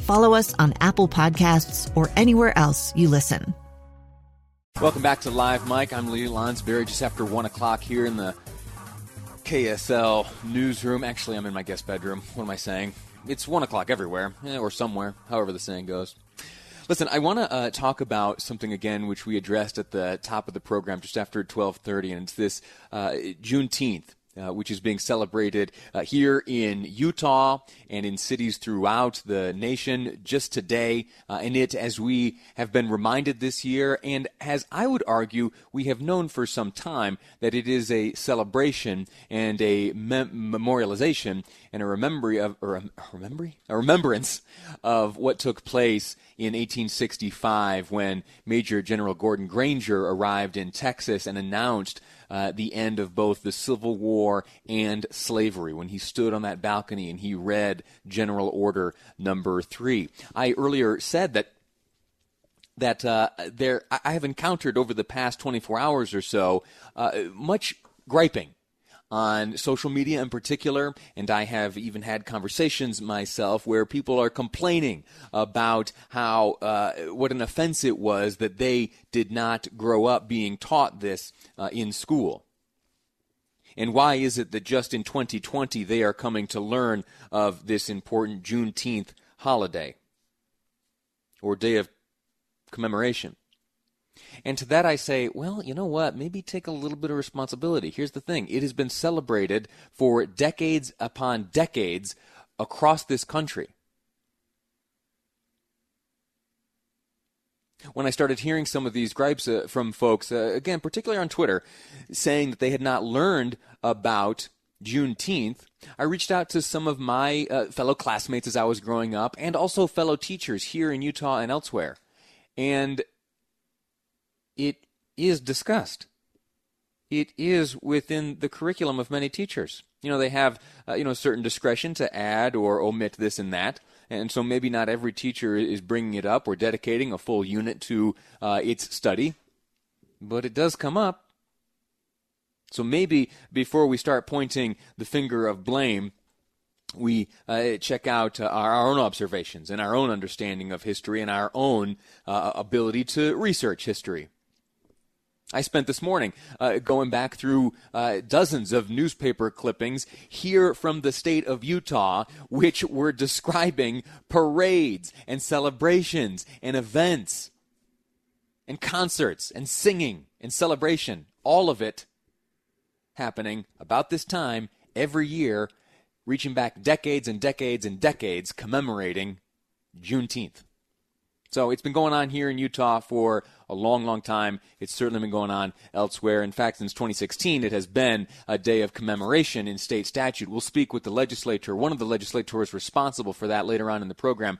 Follow us on Apple Podcasts or anywhere else you listen. Welcome back to Live Mike. I'm Lee Lonsberry, just after 1 o'clock here in the KSL newsroom. Actually, I'm in my guest bedroom. What am I saying? It's 1 o'clock everywhere, or somewhere, however the saying goes. Listen, I want to talk about something again which we addressed at the top of the program just after 12:30, and it's this Juneteenth. Which is being celebrated here in Utah and in cities throughout the nation just today. And it, as we have been reminded this year, and as I would argue, we have known for some time, that it is a celebration and a memorialization and a remembrance of what took place in 1865 when Major General Gordon Granger arrived in Texas and announced the end of both the Civil War and slavery, when he stood on that balcony and he read General Order Number 3. I earlier said that I have encountered over the past 24 hours or so much griping on social media in particular, and I have even had conversations myself where people are complaining about how what an offense it was that they did not grow up being taught this in school. And why is it that just in 2020 they are coming to learn of this important Juneteenth holiday or day of commemoration? And to that I say, well, you know what, maybe take a little bit of responsibility. Here's the thing. It has been celebrated for decades upon decades across this country. When I started hearing some of these gripes from folks, again, particularly on Twitter, saying that they had not learned about Juneteenth, I reached out to some of my fellow classmates as I was growing up, and also fellow teachers here in Utah and elsewhere. And it is discussed. It is within the curriculum of many teachers. You know, they have, certain discretion to add or omit this and that. And so maybe not every teacher is bringing it up or dedicating a full unit to its study. But it does come up. So maybe before we start pointing the finger of blame, we check out our own observations and our own understanding of history and our own ability to research history. I spent this morning going back through dozens of newspaper clippings here from the state of Utah, which were describing parades and celebrations and events and concerts and singing and celebration, all of it happening about this time every year, reaching back decades and decades and decades, commemorating Juneteenth. So it's been going on here in Utah for a long, long time. It's certainly been going on elsewhere. In fact, since 2016, it has been a day of commemoration in state statute. We'll speak with the legislator, one of the legislators responsible for that, later on in the program.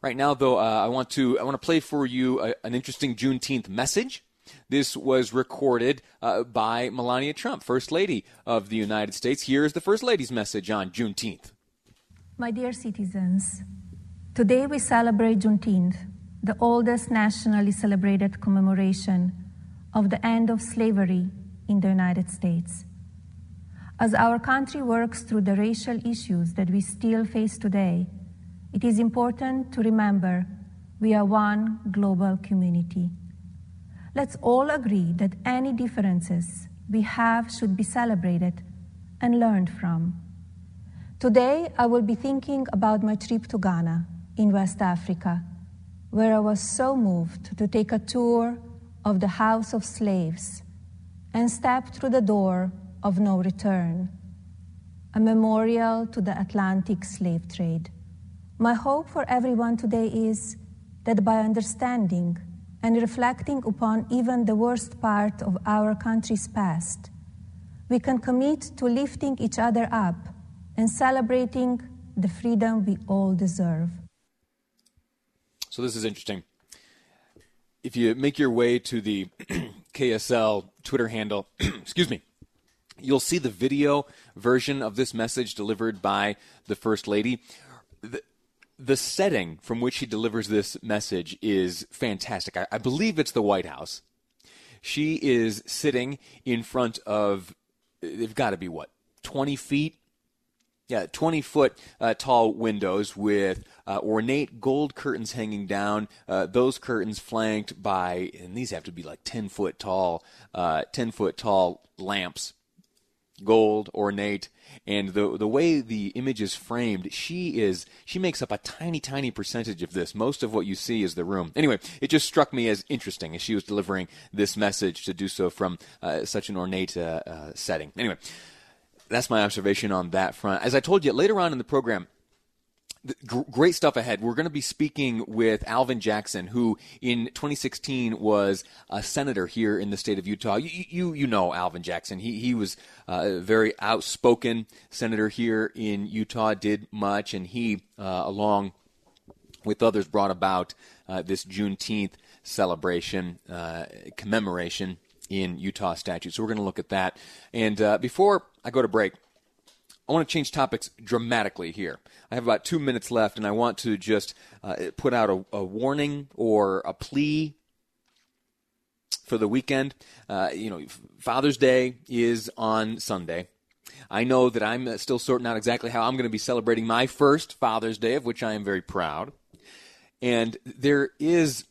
Right now, though, I want to play for you an interesting Juneteenth message. This was recorded by Melania Trump, First Lady of the United States. Here is the First Lady's message on Juneteenth. My dear citizens, today we celebrate Juneteenth, the oldest nationally celebrated commemoration of the end of slavery in the United States. As our country works through the racial issues that we still face today, it is important to remember we are one global community. Let's all agree that any differences we have should be celebrated and learned from. Today, I will be thinking about my trip to Ghana in West Africa, where I was so moved to take a tour of the House of Slaves and stepped through the door of no return, a memorial to the Atlantic slave trade. My hope for everyone today is that by understanding and reflecting upon even the worst part of our country's past, we can commit to lifting each other up and celebrating the freedom we all deserve. So this is interesting. If you make your way to the KSL Twitter handle, excuse me, you'll see the video version of this message delivered by the First Lady. The setting from which she delivers this message is fantastic. I believe it's the White House. She is sitting in front of, they've got to be, 20 feet? Yeah, 20-foot tall windows with ornate gold curtains hanging down, those curtains flanked by, and these have to be like 10-foot tall lamps, gold, ornate. And the way the image is framed, she makes up a tiny percentage of this. Most of what you see is the room. Anyway, it just struck me as interesting as she was delivering this message to do so from such an ornate setting. Anyway, that's my observation on that front. As I told you, later on in the program, great stuff ahead. We're going to be speaking with Alvin Jackson, who in 2016 was a senator here in the state of Utah. You know Alvin Jackson. He was a very outspoken senator here in Utah, did much, and he, along with others, brought about this Juneteenth celebration, commemoration in Utah statute. So we're going to look at that. And before I go to break, I want to change topics dramatically here. I have about 2 minutes left, and I want to just put out a warning or a plea for the weekend. Father's Day is on Sunday. I know that I'm still sorting out exactly how I'm going to be celebrating my first Father's Day, of which I am very proud. And there is...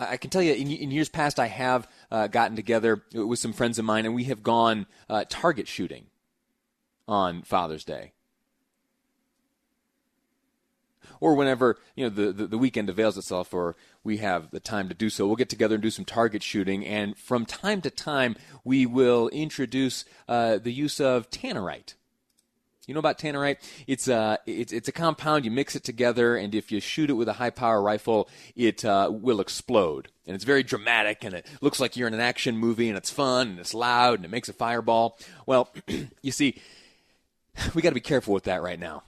I can tell you, in years past, I have gotten together with some friends of mine, and we have gone target shooting on Father's Day, or whenever the weekend avails itself, or we have the time to do so. We'll get together and do some target shooting, and from time to time, we will introduce the use of Tannerite. You know about Tannerite? It's a compound. You mix it together, and if you shoot it with a high-power rifle, it will explode. And it's very dramatic, and it looks like you're in an action movie, and it's fun, and it's loud, and it makes a fireball. Well, you see, we got to be careful with that right now.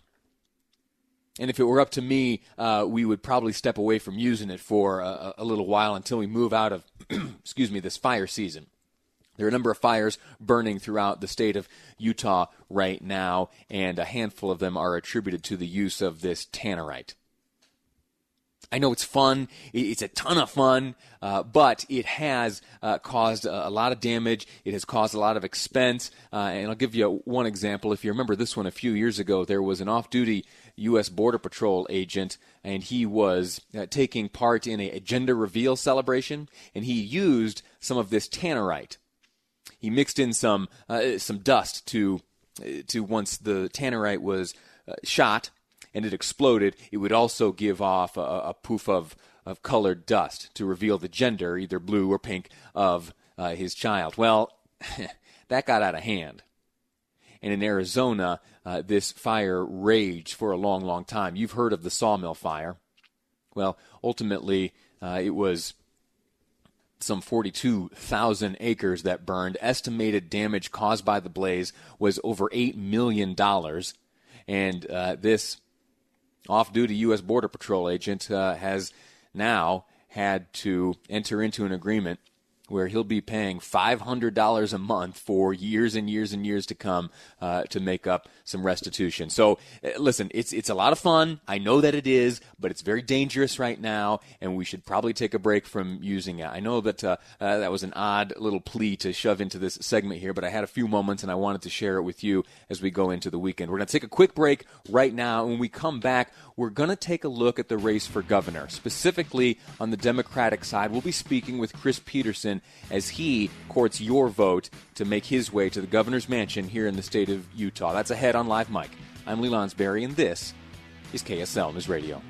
And if it were up to me, we would probably step away from using it for a little while until we move out of, this fire season. There are a number of fires burning throughout the state of Utah right now, and a handful of them are attributed to the use of this Tannerite. I know it's fun. It's a ton of fun, but it has caused a lot of damage. It has caused a lot of expense, and I'll give you one example. If you remember this one a few years ago, there was an off-duty U.S. Border Patrol agent, and he was taking part in a gender reveal celebration, and he used some of this Tannerite. He mixed in some dust to once the Tannerite was shot and it exploded, it would also give off a poof of colored dust to reveal the gender, either blue or pink, of his child. Well, that got out of hand. And in Arizona, this fire raged for a long time. You've heard of the Sawmill Fire. Well, ultimately, it was some 42,000 acres that burned. Estimated damage caused by the blaze was over $8 million. And this off-duty U.S. Border Patrol agent has now had to enter into an agreement where he'll be paying $500 a month for years and years and years to come to make up some restitution. So, listen, it's a lot of fun. I know that it is, but it's very dangerous right now, and we should probably take a break from using it. I know that that was an odd little plea to shove into this segment here, but I had a few moments, and I wanted to share it with you as we go into the weekend. We're going to take a quick break right now, and when we come back, we're going to take a look at the race for governor, specifically on the Democratic side. We'll be speaking with Chris Peterson as he courts your vote to make his way to the governor's mansion here in the state of Utah. That's ahead on Live Mike. I'm Lee Lonsberry, and this is KSL News Radio.